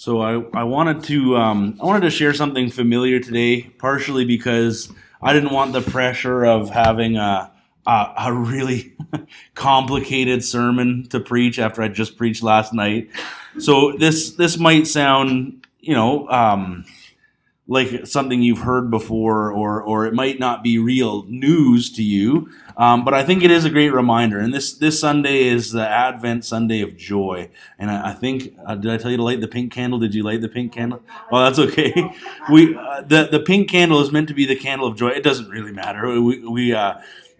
So I wanted to share something familiar today, partially because I didn't want the pressure of having a really complicated sermon to preach after I just preached last night. So this might sound, like something you've heard before, or it might not be real news to you, but I think it is a great reminder. And this Sunday is the Advent Sunday of joy. And I think, did I tell you to light the pink candle? Did you light the pink candle? Oh, that's okay. The pink candle is meant to be the candle of joy. It doesn't really matter.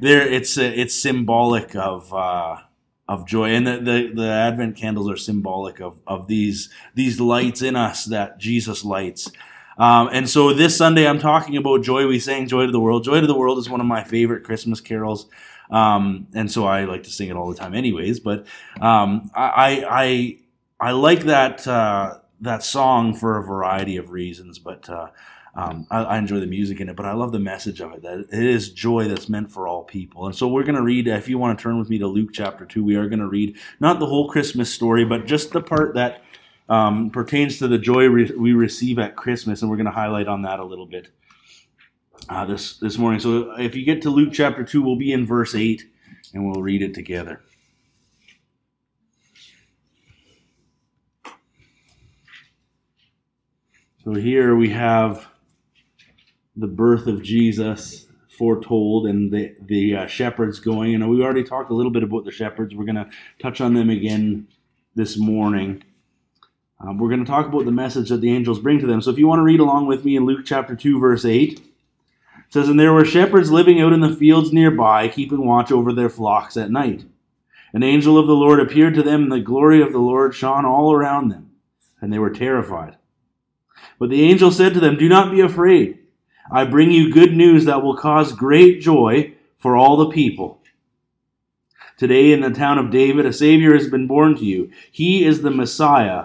It's symbolic of joy, and the Advent candles are symbolic of these lights in us that Jesus lights. And so this Sunday, I'm talking about joy. We sang Joy to the World. Joy to the World is one of my favorite Christmas carols. And so I like to sing it all the time anyways. But I like that song for a variety of reasons. But I enjoy the music in it. But I love the message of it, that it is joy that's meant for all people. And so we're going to read, if you want to turn with me to Luke chapter 2, we are going to read not the whole Christmas story, but just the part that pertains to the joy we receive at Christmas, and we're going to highlight on that a little bit this morning. So if you get to Luke chapter 2, we'll be in verse 8, and we'll read it together. So here we have the birth of Jesus foretold, and the shepherds going. And we already talked a little bit about the shepherds. We're going to touch on them again this morning. We're going to talk about the message that the angels bring to them. So if you want to read along with me in Luke chapter 2, verse 8, it says, "And there were shepherds living out in the fields nearby, keeping watch over their flocks at night. An angel of the Lord appeared to them, and the glory of the Lord shone all around them, and they were terrified. But the angel said to them, 'Do not be afraid. I bring you good news that will cause great joy for all the people. Today in the town of David, a Savior has been born to you. He is the Messiah,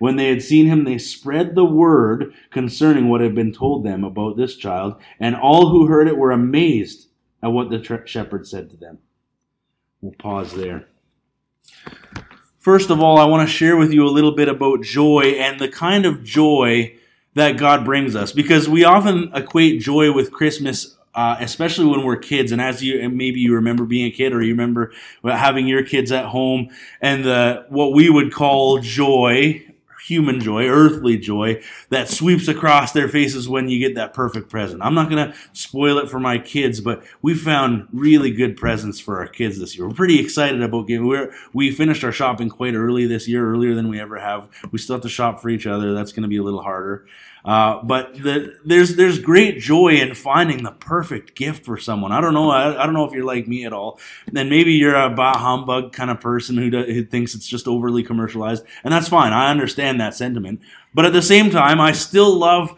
When they had seen him, they spread the word concerning what had been told them about this child, and all who heard it were amazed at what the shepherd said to them." We'll pause there. First of all, I want to share with you a little bit about joy and the kind of joy that God brings us, because we often equate joy with Christmas, especially when we're kids. And maybe you remember being a kid, or you remember having your kids at home, and what we would call joy, human joy, earthly joy, that sweeps across their faces when you get that perfect present. I'm not going to spoil it for my kids, but we found really good presents for our kids this year. We're pretty excited about giving. We finished our shopping quite early this year, earlier than we ever have. We still have to shop for each other. That's going to be a little harder. But there's great joy in finding the perfect gift for someone. I don't know. I don't know if you're like me at all. Then maybe you're a bah humbug kind of person who thinks it's just overly commercialized. And that's fine. I understand that sentiment. But at the same time, I still love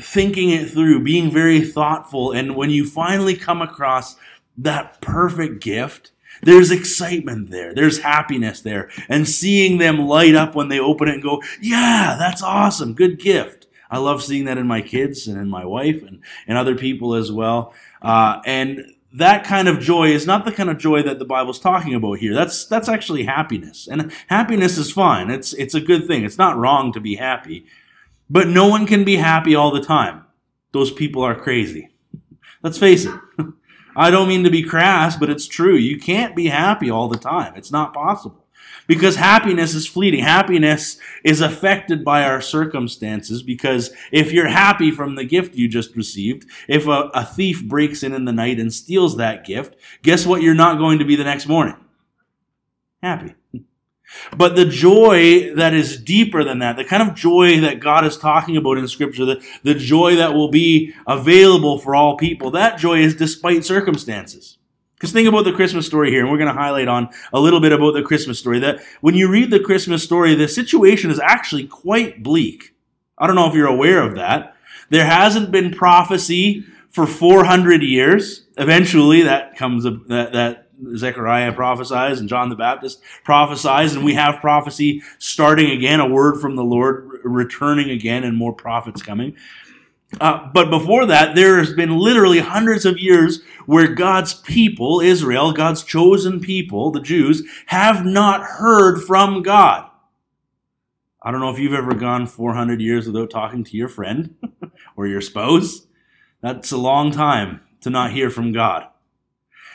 thinking it through, being very thoughtful. And when you finally come across that perfect gift, there's excitement there. There's happiness there. And seeing them light up when they open it and go, "Yeah, that's awesome. Good gift." I love seeing that in my kids and in my wife and other people as well. And that kind of joy is not the kind of joy that the Bible's talking about here. That's actually happiness. And happiness is fine. It's a good thing. It's not wrong to be happy. But no one can be happy all the time. Those people are crazy. Let's face it. I don't mean to be crass, but it's true. You can't be happy all the time. It's not possible. Because happiness is fleeting. Happiness is affected by our circumstances, because if you're happy from the gift you just received, if a thief breaks in the night and steals that gift, guess what you're not going to be the next morning? Happy. But the joy that is deeper than that, the kind of joy that God is talking about in Scripture, the joy that will be available for all people, that joy is despite circumstances. Because think about the Christmas story here, and we're going to highlight on a little bit about the Christmas story, that when you read the Christmas story, the situation is actually quite bleak. I don't know if you're aware of that. There hasn't been prophecy for 400 years. Eventually, that comes that Zechariah prophesies and John the Baptist prophesies, and we have prophecy starting again, a word from the Lord returning again, and more prophets coming. But before that, there has been literally hundreds of years where God's people, Israel, God's chosen people, the Jews, have not heard from God. I don't know if you've ever gone 400 years without talking to your friend or your spouse. That's a long time to not hear from God.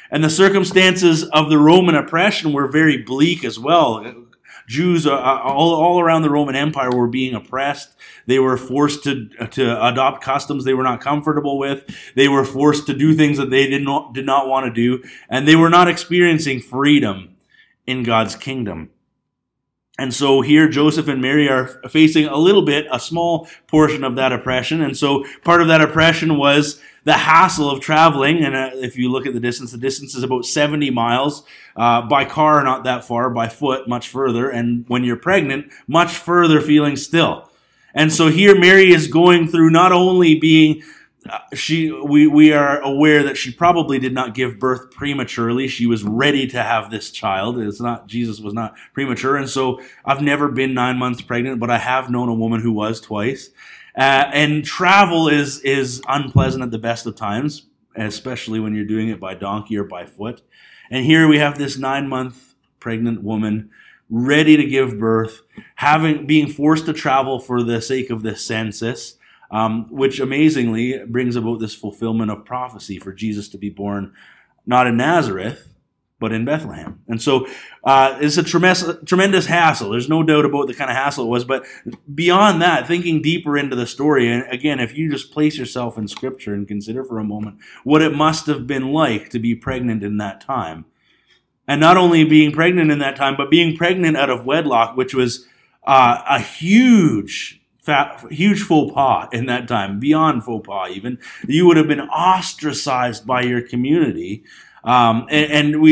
And the circumstances of the Roman oppression were very bleak as well. Jews all around the Roman Empire were being oppressed. They were forced to adopt customs they were not comfortable with. They were forced to do things that they did not want to do. And they were not experiencing freedom in God's kingdom. And so here Joseph and Mary are facing a small portion of that oppression. And so part of that oppression was the hassle of traveling. And if you look at the distance is about 70 miles. By car, not that far. By foot, much further. And when you're pregnant, much further feeling still. And so here Mary is going through not only being... We are aware that she probably did not give birth prematurely. She was ready to have this child. Jesus was not premature. And so I've never been 9 months pregnant, but I have known a woman who was twice. And travel is unpleasant at the best of times, especially when you're doing it by donkey or by foot. And here we have this 9-month pregnant woman ready to give birth, being forced to travel for the sake of the census. Which amazingly brings about this fulfillment of prophecy for Jesus to be born not in Nazareth, but in Bethlehem. And so it's a tremendous hassle. There's no doubt about the kind of hassle it was. But beyond that, thinking deeper into the story, and again, if you just place yourself in Scripture and consider for a moment what it must have been like to be pregnant in that time. And not only being pregnant in that time, but being pregnant out of wedlock, which was a huge faux pas in that time, beyond faux pas even. You would have been ostracized by your community. Sometimes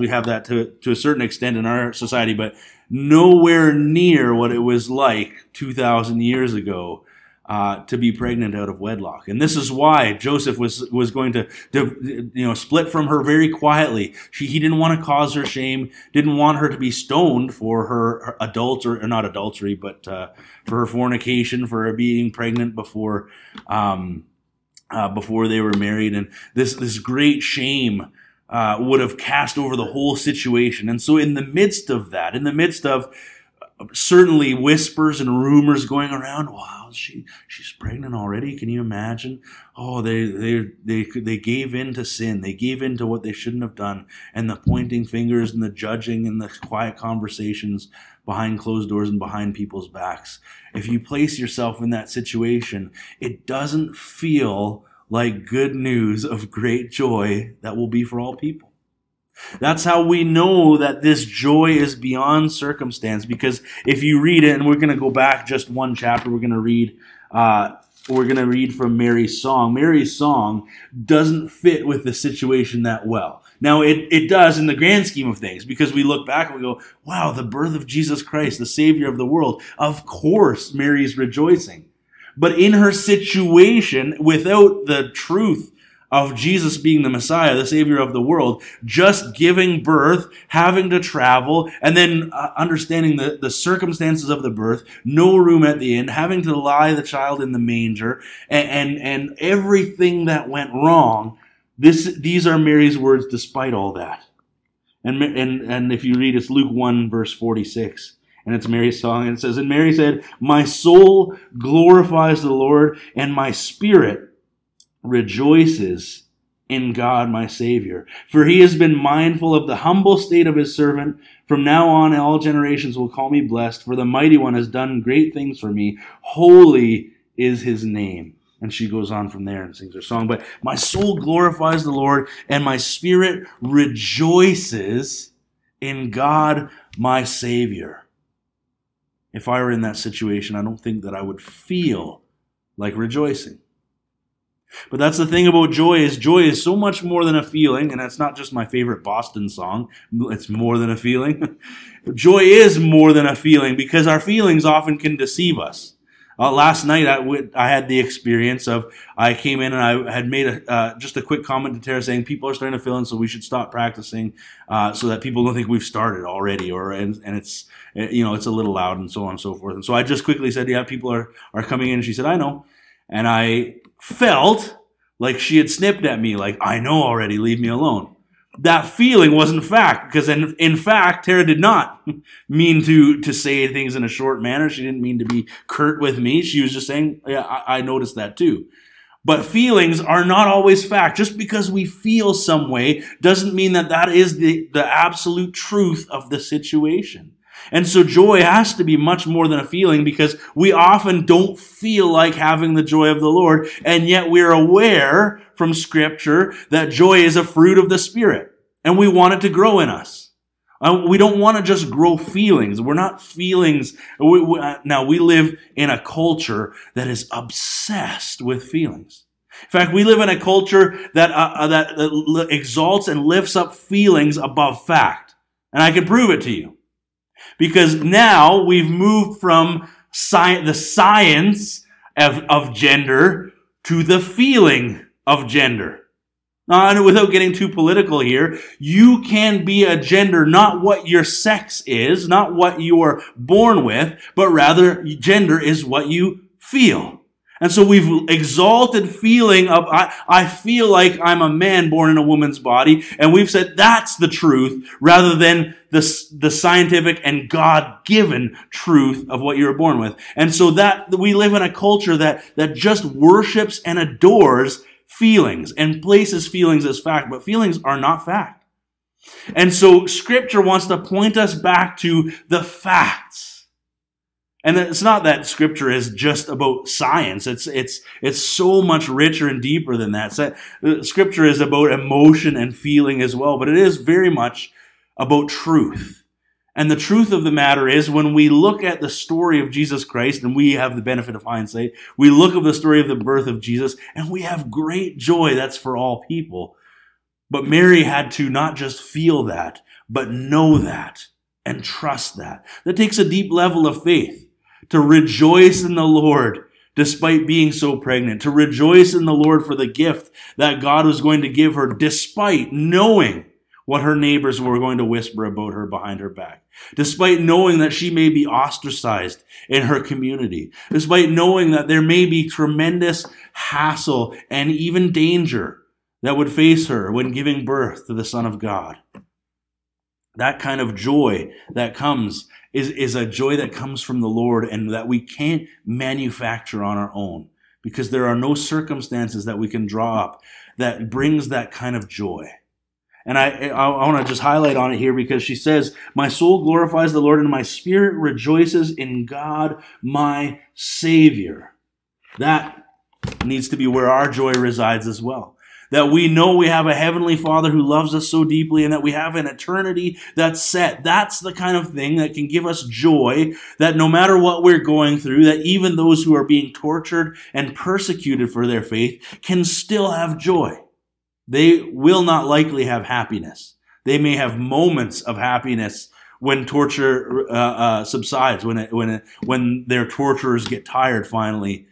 we have that to a certain extent in our society, but nowhere near what it was like 2,000 years ago to be pregnant out of wedlock. And this is why Joseph was going to split from her very quietly. He didn't want to cause her shame, didn't want her to be stoned for her for her fornication, for her being pregnant before they were married. And this great shame would have cast over the whole situation. And so in the midst of that, in the midst of certainly whispers and rumors going around, wow, she's pregnant already, can you imagine? Oh, they gave in to sin. They gave in to what they shouldn't have done. And the pointing fingers and the judging and the quiet conversations behind closed doors and behind people's backs. If you place yourself in that situation, it doesn't feel like good news of great joy that will be for all people. That's how we know that this joy is beyond circumstance, because if you read it, and we're going to go back just one chapter, we're going to read from Mary's song. Mary's song doesn't fit with the situation that well. Now, it does in the grand scheme of things, because we look back and we go, wow, the birth of Jesus Christ, the Savior of the world. Of course, Mary's rejoicing. But in her situation, without the truth of Jesus being the Messiah, the Savior of the world, just giving birth, having to travel, and then understanding the circumstances of the birth, no room at the inn, having to lie the child in the manger, and everything that went wrong, these are Mary's words despite all that. And if you read, it's Luke 1, verse 46. And it's Mary's song, and it says, "And Mary said, 'My soul glorifies the Lord, and my spirit rejoices in God my Savior. For he has been mindful of the humble state of his servant. From now on all generations will call me blessed, for the Mighty One has done great things for me. Holy is his name.'" And she goes on from there and sings her song. But my soul glorifies the Lord, and my spirit rejoices in God my Savior. If I were in that situation, I don't think that I would feel like rejoicing. But that's the thing about joy is so much more than a feeling, and that's not just my favorite Boston song, it's more than a feeling. Joy is more than a feeling, because our feelings often can deceive us. Last night I had the experience of, I came in and I had made just a quick comment to Tara saying people are starting to fill in, so we should stop practicing so that people don't think we've started already, and it's, you know, it's a little loud and so on and so forth. And so I just quickly said, yeah, people are coming in. And she said, I know. And I felt like she had snipped at me, like, I know already, leave me alone. That feeling wasn't fact, because in fact, Tara did not mean to say things in a short manner. She didn't mean to be curt with me. She was just saying, yeah, I noticed that too. But feelings are not always fact. Just because we feel some way doesn't mean that is the absolute truth of the situation. And so joy has to be much more than a feeling, because we often don't feel like having the joy of the Lord, and yet we're aware from Scripture that joy is a fruit of the Spirit, and we want it to grow in us. We don't want to just grow feelings. We're not feelings. Now, we live in a culture that is obsessed with feelings. In fact, we live in a culture that exalts and lifts up feelings above fact. And I can prove it to you. Because now we've moved from the science of gender to the feeling of gender. Now, without getting too political here, you can be a gender, not what your sex is, not what you are born with, but rather gender is what you feel. And so we've exalted feeling of, I feel like I'm a man born in a woman's body, and we've said that's the truth, rather than the scientific and God-given truth of what you were born with. And so that we live in a culture that just worships and adores feelings and places feelings as fact, but feelings are not fact. And so Scripture wants to point us back to the facts. And it's not that Scripture is just about science. It's so much richer and deeper than that. So, Scripture is about emotion and feeling as well, but it is very much about truth. And the truth of the matter is, when we look at the story of Jesus Christ, and we have the benefit of hindsight, we look at the story of the birth of Jesus, and we have great joy that's for all people. But Mary had to not just feel that, but know that and trust that. That takes a deep level of faith. To rejoice in the Lord despite being so pregnant. To rejoice in the Lord for the gift that God was going to give her despite knowing what her neighbors were going to whisper about her behind her back. Despite knowing that she may be ostracized in her community. Despite knowing that there may be tremendous hassle and even danger that would face her when giving birth to the Son of God. That kind of joy that comes is a joy that comes from the Lord, and that we can't manufacture on our own, because there are no circumstances that we can draw up that brings that kind of joy. And I want to just highlight on it here, because she says, my soul glorifies the Lord, and my spirit rejoices in God, my Savior. That needs to be where our joy resides as well. That we know we have a heavenly Father who loves us so deeply, and that we have an eternity that's set. That's the kind of thing that can give us joy, that no matter what we're going through, that even those who are being tortured and persecuted for their faith can still have joy. They will not likely have happiness. They may have moments of happiness when torture subsides, when their torturers get tired finally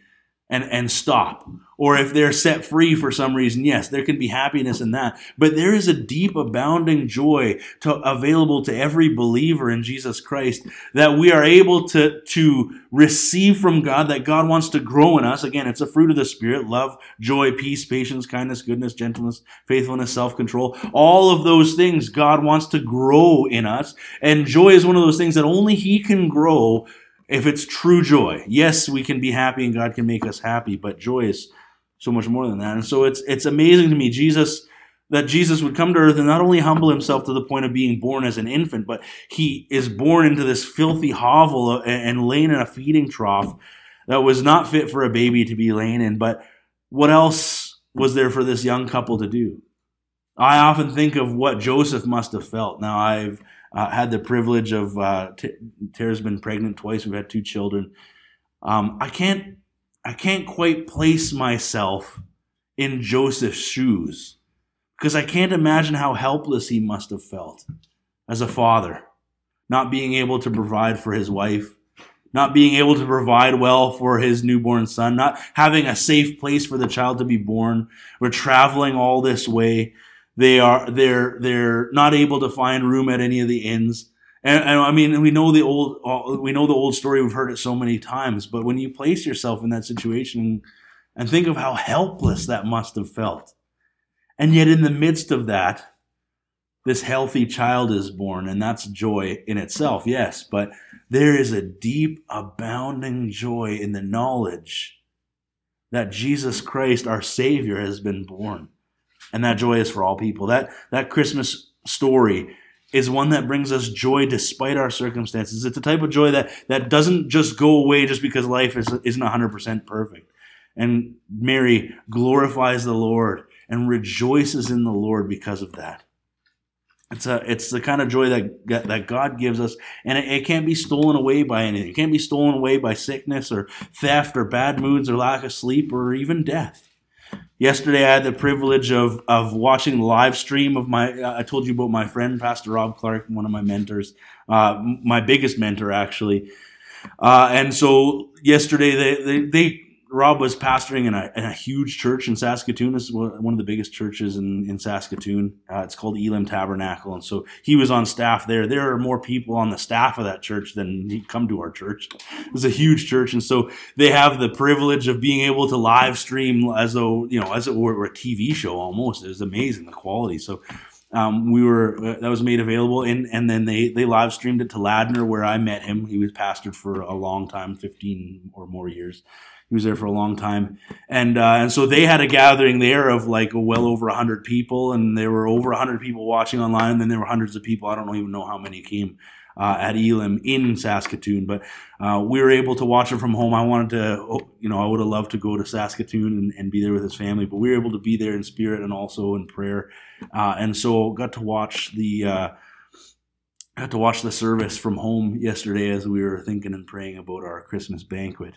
and stop. Or if they're set free for some reason, yes, there can be happiness in that. But there is a deep, abounding joy available to every believer in Jesus Christ, that we are able to receive from God, that God wants to grow in us. Again, it's a fruit of the Spirit: love, joy, peace, patience, kindness, goodness, gentleness, faithfulness, self-control. All of those things God wants to grow in us. And joy is one of those things that only He can grow if it's true joy. Yes, we can be happy and God can make us happy, but joy is so much more than that. And so it's amazing to me, Jesus would come to earth and not only humble himself to the point of being born as an infant, but he is born into this filthy hovel and laid in a feeding trough that was not fit for a baby to be laid in. But what else was there for this young couple to do? I often think of what Joseph must have felt. Now, I've had the privilege of, Tara's been pregnant twice. We've had 2 children. I can't quite place myself in Joseph's shoes, because I can't imagine how helpless he must have felt as a father, not being able to provide for his wife, not being able to provide well for his newborn son, not having a safe place for the child to be born. We're traveling all this way. They're not able to find room at any of the inns. And I mean, we know the old story. We've heard it so many times. But when you place yourself in that situation and think of how helpless that must have felt. And yet in the midst of that, this healthy child is born, and that's joy in itself, yes. But there is a deep, abounding joy in the knowledge that Jesus Christ, our Savior, has been born. And that joy is for all people. That Christmas story is one that brings us joy despite our circumstances. It's the type of joy that doesn't just go away just because life isn't 100% perfect. And Mary glorifies the Lord and rejoices in the Lord because of that. It's the kind of joy that God gives us, and it can't be stolen away by anything. It can't be stolen away by sickness or theft or bad moods or lack of sleep or even death. Yesterday, I had the privilege of watching the live stream of I told you about my friend, Pastor Rob Clark, one of my mentors, my biggest mentor, actually. And so yesterday, Rob was pastoring in a huge church in Saskatoon. It's one of the biggest churches in Saskatoon. It's called Elam Tabernacle. And so he was on staff there. There are more people on the staff of that church than come to our church. It's a huge church. And so they have the privilege of being able to live stream as though, as it were a TV show almost. It was amazing, the quality. So that was made available. And then they live streamed it to Ladner, where I met him. He was pastored for a long time, 15 or more years. He was there for a long time. And so they had a gathering there of like well over 100 people, and there were over 100 people watching online, and then there were hundreds of people. I don't even know how many came at Elam in Saskatoon, but we were able to watch it from home. I wanted to, I would have loved to go to Saskatoon and be there with his family, but we were able to be there in spirit and also in prayer. And so got to watch the service from home yesterday as we were thinking and praying about our Christmas banquet.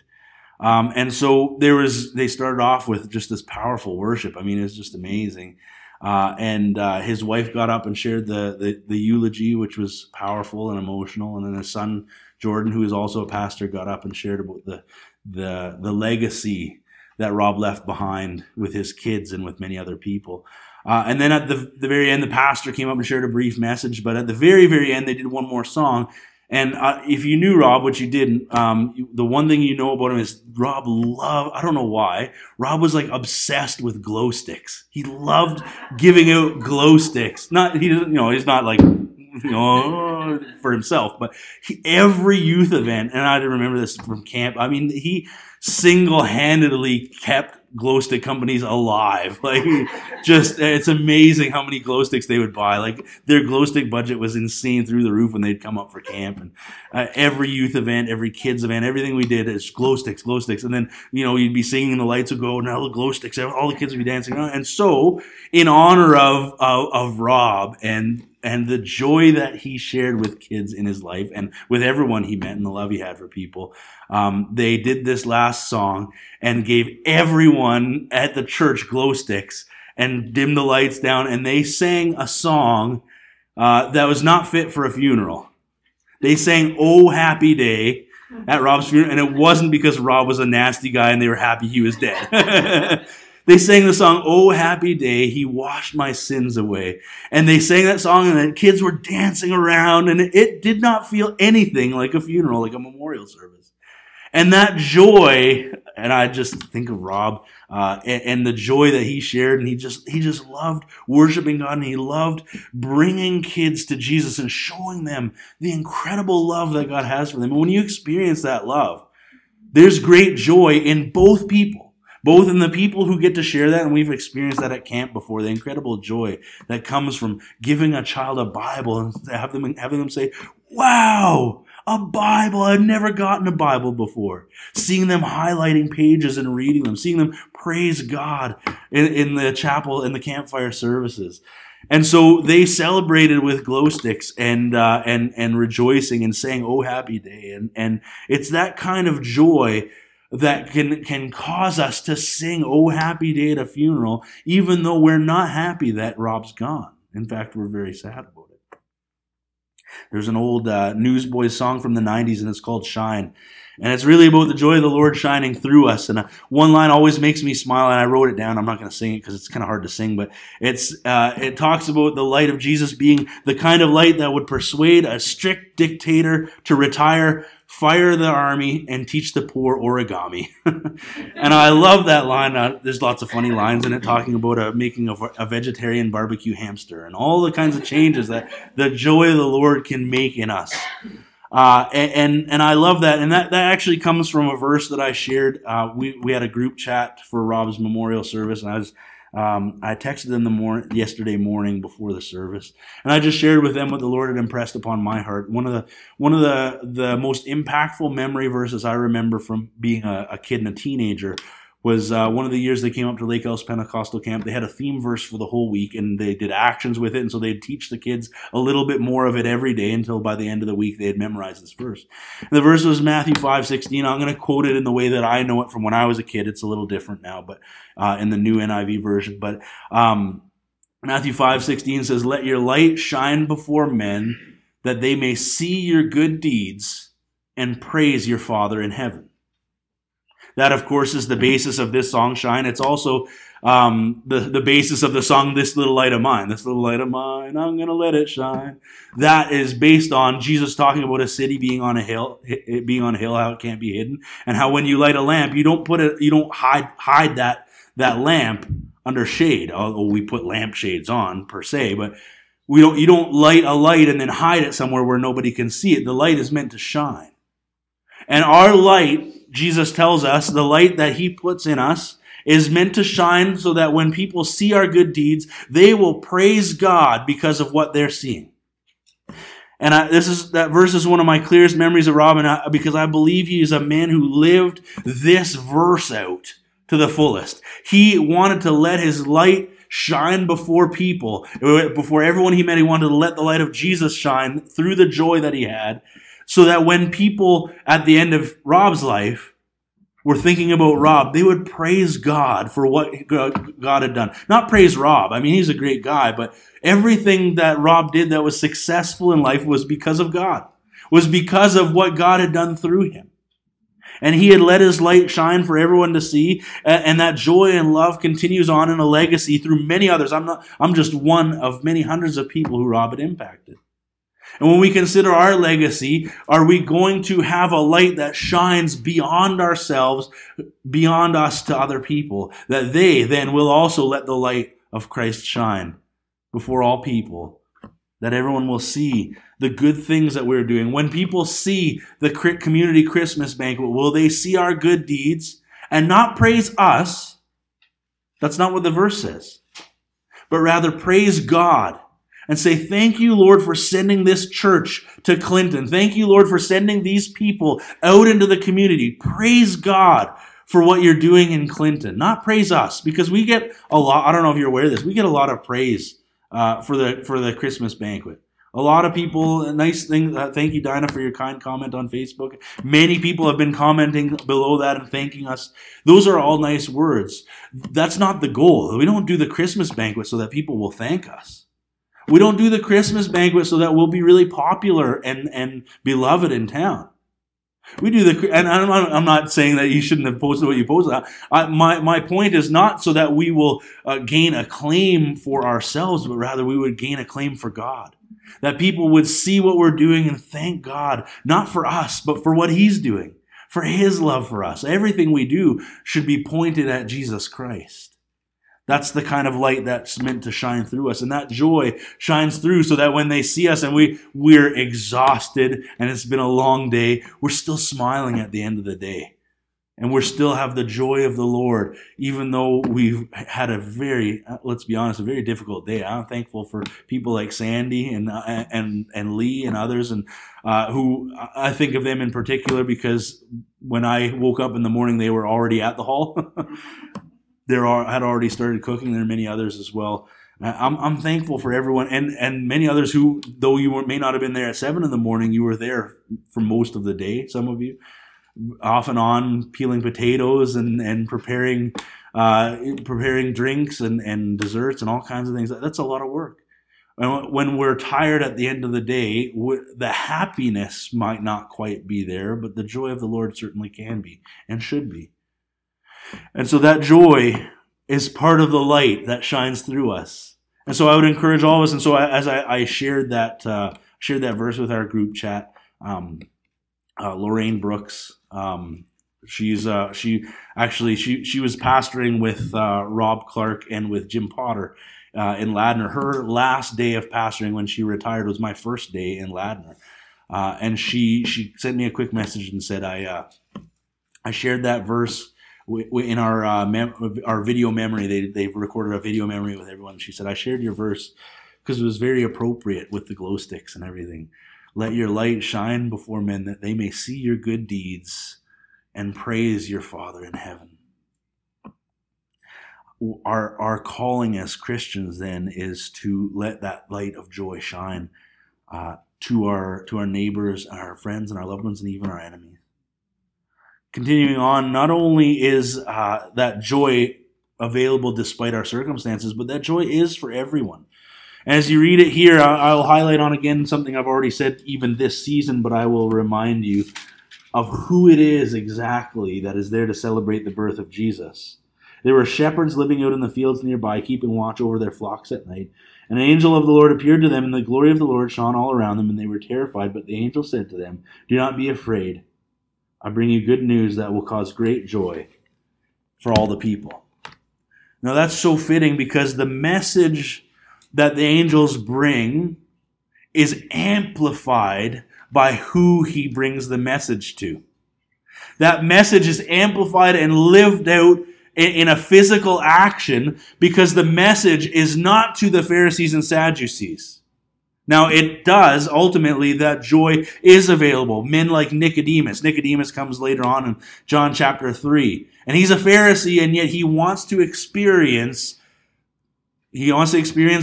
And so they started off with just this powerful worship. I mean, it's just amazing. And his wife got up and shared the eulogy, which was powerful and emotional. And then his son, Jordan, who is also a pastor, got up and shared about the legacy that Rob left behind with his kids and with many other people. And then at the very end, the pastor came up and shared a brief message. But at the very, very end, they did one more song. And if you knew Rob, which you didn't, the one thing you know about him is Rob I don't know why, Rob was like obsessed with glow sticks. He loved giving out glow sticks. He's not like, for himself, but every youth event, and I remember this from camp, I mean, he single-handedly kept glow stick companies alive. Like, just, it's amazing how many glow sticks they would buy. Like, their glow stick budget was insane through the roof when they'd come up for camp. And every youth event, every kids event, everything we did is glow sticks. And then, you'd be singing, the lights would go, and all the glow sticks, all the kids would be dancing around. And so, in honor of Rob and the joy that he shared with kids in his life and with everyone he met and the love he had for people, they did this last song and gave everyone at the church glow sticks and dimmed the lights down. And they sang a song that was not fit for a funeral. They sang "Oh Happy Day" at Rob's funeral. And it wasn't because Rob was a nasty guy and they were happy he was dead. They sang the song, "Oh Happy Day, He Washed My Sins Away." And they sang that song, and the kids were dancing around, and it did not feel anything like a funeral, like a memorial service. And that joy, and I just think of Rob, and the joy that he shared, and he just loved worshiping God, and he loved bringing kids to Jesus and showing them the incredible love that God has for them. And when you experience that love, there's great joy in both people. Both in the people who get to share that, and we've experienced that at camp before, the incredible joy that comes from giving a child a Bible and having them say, "Wow, a Bible, I've never gotten a Bible before." Seeing them highlighting pages and reading them, seeing them praise God in the chapel and the campfire services. And so they celebrated with glow sticks and rejoicing and saying, "Oh, happy day." And it's that kind of joy that can cause us to sing "Oh Happy Day" at a funeral, even though we're not happy that Rob's gone. In fact, we're very sad about it. There's an old Newsboys song from the 90s, and it's called "Shine." And it's really about the joy of the Lord shining through us. And one line always makes me smile, and I wrote it down. I'm not going to sing it because it's kind of hard to sing, but it talks about the light of Jesus being the kind of light that would persuade a strict dictator to retire, fire the army, and teach the poor origami. And I love that line. There's lots of funny lines in it, talking about making a vegetarian barbecue hamster and all the kinds of changes that the joy of the Lord can make in us. And I love that. And that actually comes from a verse that I shared. We had a group chat for Rob's memorial service, and I texted them yesterday morning before the service, and I just shared with them what the Lord had impressed upon my heart. One of the most impactful memory verses I remember from being a kid and a teenager was one of the years they came up to Lake Elsinore Pentecostal camp. They had a theme verse for the whole week, and they did actions with it, and so they'd teach the kids a little bit more of it every day until by the end of the week they had memorized this verse. And the verse was Matthew 5:16. I'm going to quote it in the way that I know it from when I was a kid. It's a little different now, but in the new NIV version. But Matthew 5:16 says, "Let your light shine before men, that they may see your good deeds and praise your Father in heaven." That, of course, is the basis of this song, Shine. It's also the basis of the song, This Little Light of Mine. This little light of mine, I'm going to let it shine. That is based on Jesus talking about a city being on a hill, how it can't be hidden, and how when you light a lamp, you don't hide that lamp under shade. Although we put lampshades on, per se, but you don't light a light and then hide it somewhere where nobody can see it. The light is meant to shine. And our light, Jesus tells us, the light that he puts in us is meant to shine so that when people see our good deeds, they will praise God because of what they're seeing. And that verse is one of my clearest memories of Robin, because I believe he is a man who lived this verse out to the fullest. He wanted to let his light shine before people. Before everyone he met, he wanted to let the light of Jesus shine through the joy that he had, so that when people at the end of Rob's life were thinking about Rob, they would praise God for what God had done. Not praise Rob. I mean, he's a great guy, but everything that Rob did that was successful in life was because of God, was because of what God had done through him. And he had let his light shine for everyone to see, and that joy and love continues on in a legacy through many others. I'm just one of many hundreds of people who Rob had impacted. And when we consider our legacy, are we going to have a light that shines beyond ourselves, beyond us to other people, that they then will also let the light of Christ shine before all people, that everyone will see the good things that we're doing? When people see the community Christmas banquet, will they see our good deeds and not praise us? That's not what the verse says, but rather praise God. And say, thank you, Lord, for sending this church to Clinton. Thank you, Lord, for sending these people out into the community. Praise God for what you're doing in Clinton. Not praise us, because we get a lot, I don't know if you're aware of this, we get a lot of praise for the Christmas banquet. A lot of people, nice thing, thank you, Dinah, for your kind comment on Facebook. Many people have been commenting below that and thanking us. Those are all nice words. That's not the goal. We don't do the Christmas banquet so that people will thank us. We don't do the Christmas banquet so that we'll be really popular and beloved in town. We do and I'm not saying that you shouldn't have posted what you posted. My point is not so that we will gain acclaim for ourselves, but rather we would gain acclaim for God. That people would see what we're doing and thank God, not for us, but for what he's doing, for his love for us. Everything we do should be pointed at Jesus Christ. That's the kind of light that's meant to shine through us. And that joy shines through so that when they see us and we're exhausted and it's been a long day, we're still smiling at the end of the day. And we still have the joy of the Lord, even though we've had a very difficult day. I'm thankful for people like Sandy and Lee and others, and who I think of them in particular because when I woke up in the morning, they were already at the hall. Had already started cooking. There are many others as well. I'm thankful for everyone and many others who, though may not have been there at 7 in the morning, you were there for most of the day, some of you, off and on peeling potatoes and preparing drinks and desserts and all kinds of things. That's a lot of work. When we're tired at the end of the day, the happiness might not quite be there, but the joy of the Lord certainly can be and should be. And so that joy is part of the light that shines through us. And so I would encourage all of us. And so as I shared that verse with our group chat, Lorraine Brooks, she was pastoring with Rob Clark and with Jim Potter in Ladner. Her last day of pastoring when she retired was my first day in Ladner, and she sent me a quick message and said, I shared that verse in our video memory. They've recorded a video memory with everyone. She said, I shared your verse because it was very appropriate with the glow sticks and everything. Let your light shine before men that they may see your good deeds and praise your Father in heaven. Our calling as Christians then is to let that light of joy shine to our neighbors, our friends, and our loved ones, and even our enemies. Continuing on, not only is that joy available despite our circumstances, but that joy is for everyone. As you read it here, I'll highlight on again something I've already said even this season, but I will remind you of who it is exactly that is there to celebrate the birth of Jesus. There were shepherds living out in the fields nearby, keeping watch over their flocks at night. An angel of the Lord appeared to them, and the glory of the Lord shone all around them, and they were terrified. But the angel said to them, "Do not be afraid. I bring you good news that will cause great joy for all the people." Now that's so fitting, because the message that the angels bring is amplified by who he brings the message to. That message is amplified and lived out in a physical action, because the message is not to the Pharisees and Sadducees. Now it does, ultimately, that joy is available. Men like Nicodemus. Nicodemus comes later on in John chapter 3. And he's a Pharisee, and yet he wants to experience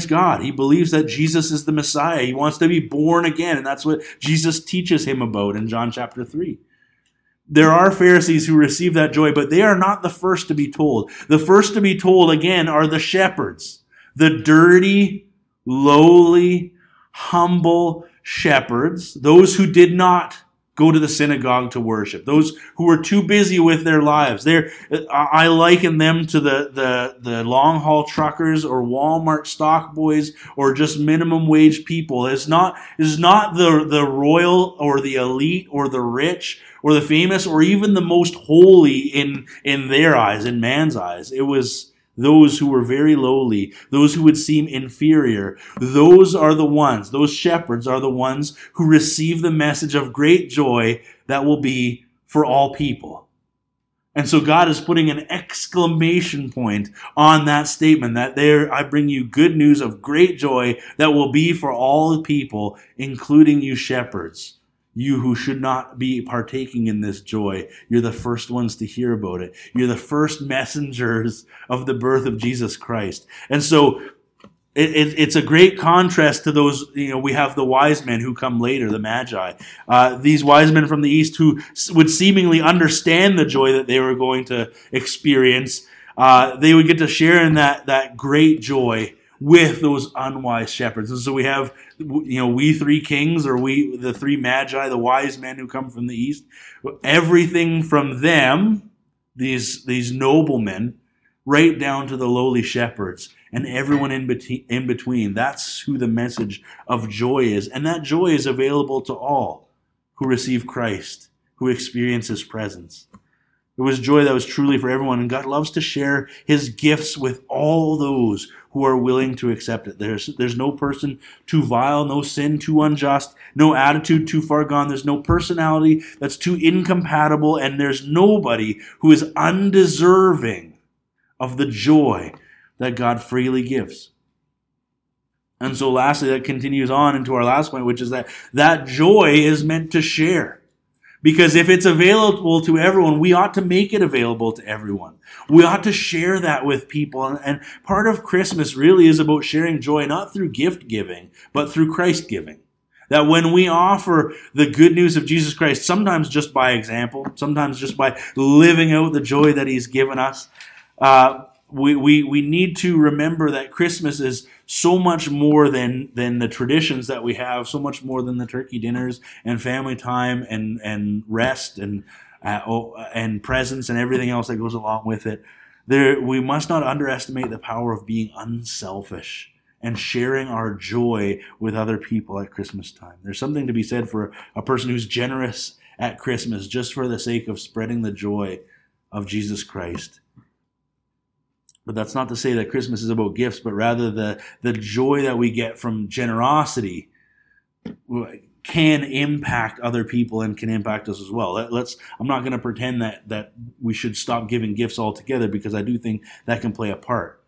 God. He believes that Jesus is the Messiah. He wants to be born again, and that's what Jesus teaches him about in John chapter 3. There are Pharisees who receive that joy, but they are not the first to be told. The first to be told, again, are the shepherds. The dirty, lowly, humble shepherds. Those who did not go to the synagogue to worship. Those who were too busy with their lives. I liken them to the long haul truckers or Walmart stock boys or just minimum wage people. It's not the royal or the elite or the rich or the famous or even the most holy in their eyes, in man's eyes. It was those who were very lowly, those who would seem inferior. Those shepherds are the ones who receive the message of great joy that will be for all people. And so God is putting an exclamation point on that statement that I bring you good news of great joy that will be for all the people, including you shepherds. You who should not be partaking in this joy, you're the first ones to hear about it. You're the first messengers of the birth of Jesus Christ. And so it's a great contrast to those, we have the wise men who come later, the Magi. These wise men from the East who would seemingly understand the joy that they were going to experience, they would get to share in that great joy with those unwise shepherds. And so we have, we three kings, or the three Magi, the wise men who come from the East. Everything from them, these noblemen, right down to the lowly shepherds and everyone in between. That's who the message of joy is. And that joy is available to all who receive Christ, who experience his presence. It was joy that was truly for everyone, and God loves to share his gifts with all those who are willing to accept it. There's no person too vile, no sin too unjust, no attitude too far gone. There's no personality that's too incompatible, and there's nobody who is undeserving of the joy that God freely gives. And so lastly, that continues on into our last point, which is that joy is meant to share. Because if it's available to everyone, we ought to make it available to everyone. We ought to share that with people. And part of Christmas really is about sharing joy, not through gift giving, but through Christ giving. That when we offer the good news of Jesus Christ, sometimes just by example, sometimes just by living out the joy that he's given us, we need to remember that Christmas is so much more than the traditions that we have, so much more than the turkey dinners and family time and rest and presents and everything else that goes along with it. There, we must not underestimate the power of being unselfish and sharing our joy with other people at Christmas time. There's something to be said for a person who's generous at Christmas just for the sake of spreading the joy of Jesus Christ. But that's not to say that Christmas is about gifts, but rather the joy that we get from generosity can impact other people and can impact us as well. I'm not going to pretend that we should stop giving gifts altogether, because I do think that can play a part.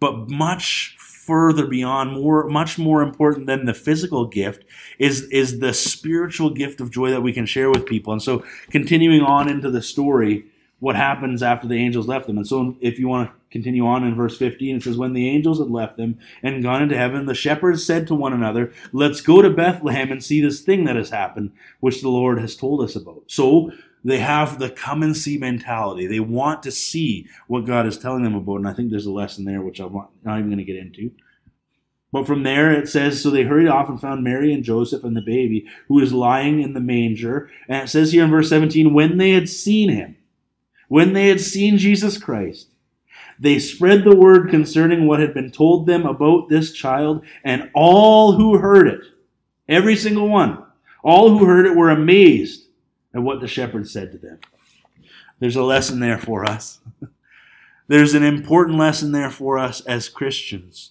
But much further beyond, much more important than the physical gift is the spiritual gift of joy that we can share with people. And so continuing on into the story, what happens after the angels left them? And so if you want to continue on in verse 15, it says, when the angels had left them and gone into heaven, the shepherds said to one another, let's go to Bethlehem and see this thing that has happened, which the Lord has told us about. So they have the come and see mentality. They want to see what God is telling them about. And I think there's a lesson there, which I'm not even going to get into. But from there it says, so they hurried off and found Mary and Joseph and the baby, who is lying in the manger. And it says here in verse 17, when they had seen Jesus Christ, they spread the word concerning what had been told them about this child, and all who heard it, every single one, all who heard it were amazed at what the shepherds said to them. There's a lesson there for us. There's an important lesson there for us as Christians,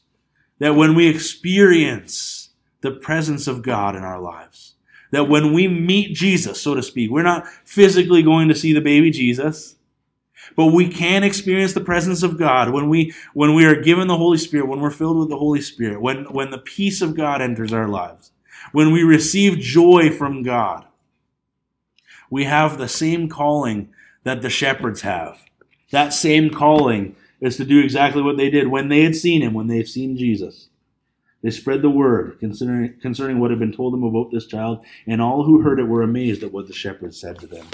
that when we experience the presence of God in our lives, that when we meet Jesus, so to speak, we're not physically going to see the baby Jesus, but we can experience the presence of God when we are given the Holy Spirit, when we're filled with the Holy Spirit, when the peace of God enters our lives, when we receive joy from God. We have the same calling that the shepherds have. That same calling is to do exactly what they did when they had seen him, when they had seen Jesus. They spread the word concerning what had been told them about this child, and all who heard it were amazed at what the shepherds said to them.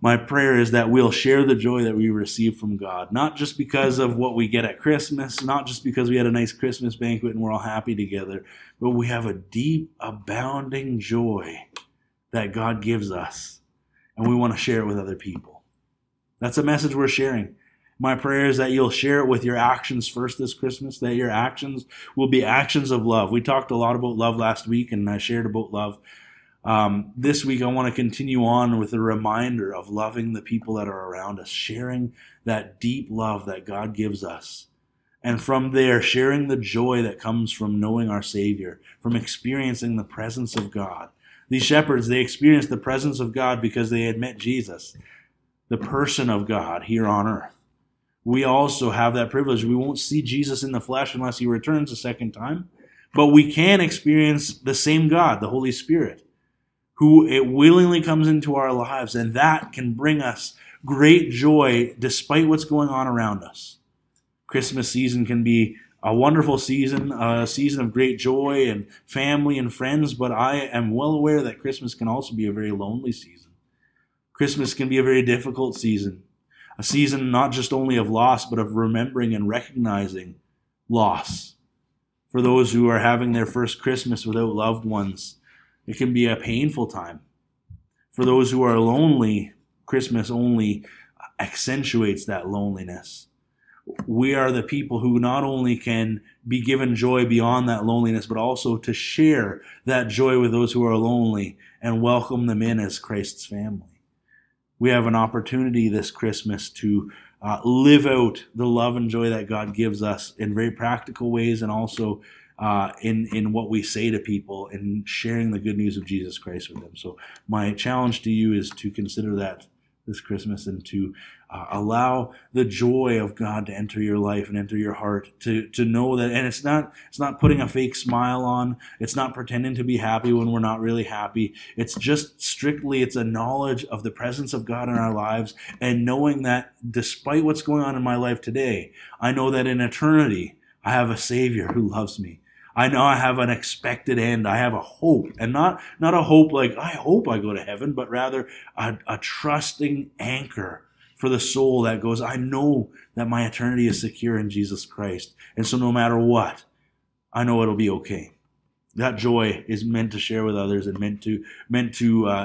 My prayer is that we'll share the joy that we receive from God, not just because of what we get at Christmas, not just because we had a nice Christmas banquet and we're all happy together, but we have a deep, abounding joy that God gives us, and we want to share it with other people. That's a message we're sharing. My prayer is that you'll share it with your actions first this Christmas, that your actions will be actions of love. We talked a lot about love last week, and I shared about love. This week, I want to continue on with a reminder of loving the people that are around us, sharing that deep love that God gives us. And from there, sharing the joy that comes from knowing our Savior, from experiencing the presence of God. These shepherds, they experienced the presence of God because they had met Jesus, the person of God here on earth. We also have that privilege. We won't see Jesus in the flesh unless he returns a second time. But we can experience the same God, the Holy Spirit, who it willingly comes into our lives. And that can bring us great joy despite what's going on around us. Christmas season can be a wonderful season, a season of great joy and family and friends. But I am well aware that Christmas can also be a very lonely season. Christmas can be a very difficult season. A season not just only of loss, but of remembering and recognizing loss. For those who are having their first Christmas without loved ones, it can be a painful time. For those who are lonely, Christmas only accentuates that loneliness. We are the people who not only can be given joy beyond that loneliness, but also to share that joy with those who are lonely and welcome them in as Christ's family. We have an opportunity this Christmas to live out the love and joy that God gives us in very practical ways, and also in what we say to people and sharing the good news of Jesus Christ with them. So my challenge to you is to consider that this Christmas, and to allow the joy of God to enter your life and enter your heart, to know that, and it's not putting a fake smile on, it's not pretending to be happy when we're not really happy. It's just strictly, it's a knowledge of the presence of God in our lives, and knowing that despite what's going on in my life today, I know that in eternity, I have a Savior who loves me. I know I have an expected end. I have a hope, and not a hope like, I hope I go to heaven, but rather a trusting anchor for the soul that goes, I know that my eternity is secure in Jesus Christ. And so no matter what, I know it'll be okay. That joy is meant to share with others and meant to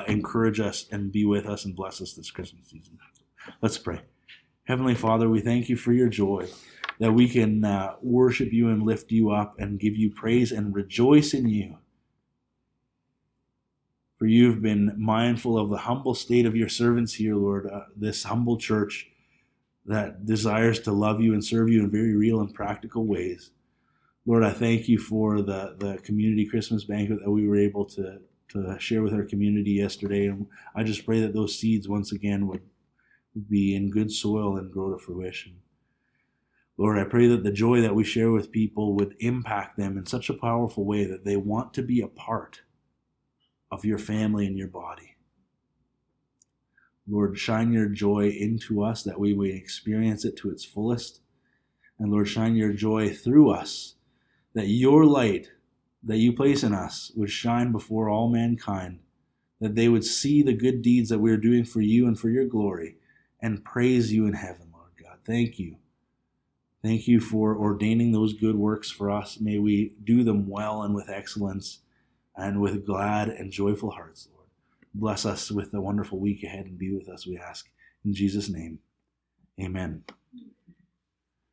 encourage us and be with us and bless us this Christmas season. Let's pray. Heavenly Father, we thank you for your joy, that we can worship you and lift you up and give you praise and rejoice in you. For you've been mindful of the humble state of your servants here, Lord, this humble church that desires to love you and serve you in very real and practical ways. Lord, I thank you for the community Christmas banquet that we were able to share with our community yesterday. And I just pray that those seeds once again would be in good soil and grow to fruition. Lord, I pray that the joy that we share with people would impact them in such a powerful way that they want to be a part of your family and your body. Lord, shine your joy into us that we may experience it to its fullest. And Lord, shine your joy through us, that your light that you place in us would shine before all mankind, that they would see the good deeds that we are doing for you and for your glory, and praise you in heaven, Lord God. Thank you. Thank you for ordaining those good works for us. May we do them well and with excellence and with glad and joyful hearts, Lord. Bless us with the wonderful week ahead and be with us, we ask. In Jesus' name, amen.